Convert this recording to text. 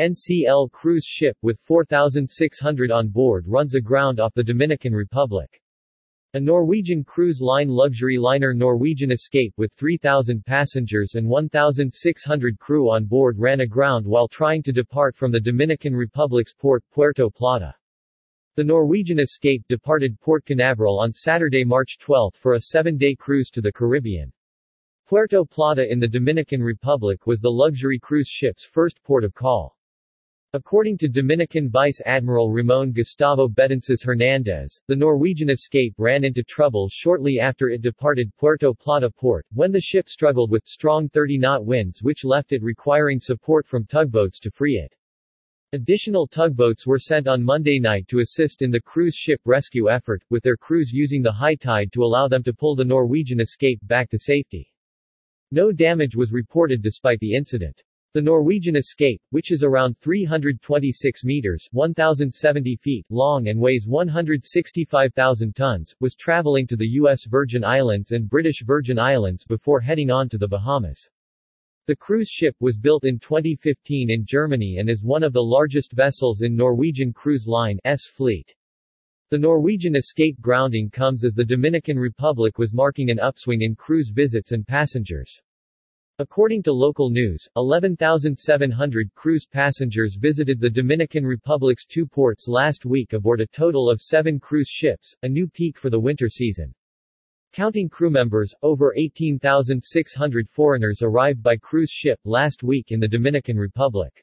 NCL cruise ship with 4,600 on board runs aground off the Dominican Republic. A Norwegian Cruise Line luxury liner Norwegian Escape with 3,000 passengers and 1,600 crew on board ran aground while trying to depart from the Dominican Republic's port Puerto Plata. The Norwegian Escape departed Port Canaveral on Saturday, March 12 for a 7-day cruise to the Caribbean. Puerto Plata in the Dominican Republic was the luxury cruise ship's first port of call. According to Dominican Vice Admiral Ramón Gustavo Betances Hernández, the Norwegian Escape ran into trouble shortly after it departed Puerto Plata port, when the ship struggled with strong 30-knot winds which left it requiring support from tugboats to free it. Additional tugboats were sent on Monday night to assist in the cruise ship rescue effort, with their crews using the high tide to allow them to pull the Norwegian Escape back to safety. No damage was reported despite the incident. The Norwegian Escape, which is around 326 meters (1,070 feet) long and weighs 165,000 tons, was traveling to the U.S. Virgin Islands and British Virgin Islands before heading on to the Bahamas. The cruise ship was built in 2015 in Germany and is one of the largest vessels in Norwegian Cruise Line's fleet. The Norwegian Escape grounding comes as the Dominican Republic was marking an upswing in cruise visits and passengers. According to local news, 11,700 cruise passengers visited the Dominican Republic's two ports last week aboard a total of 7 cruise ships, a new peak for the winter season. Counting crewmembers, over 18,600 foreigners arrived by cruise ship last week in the Dominican Republic.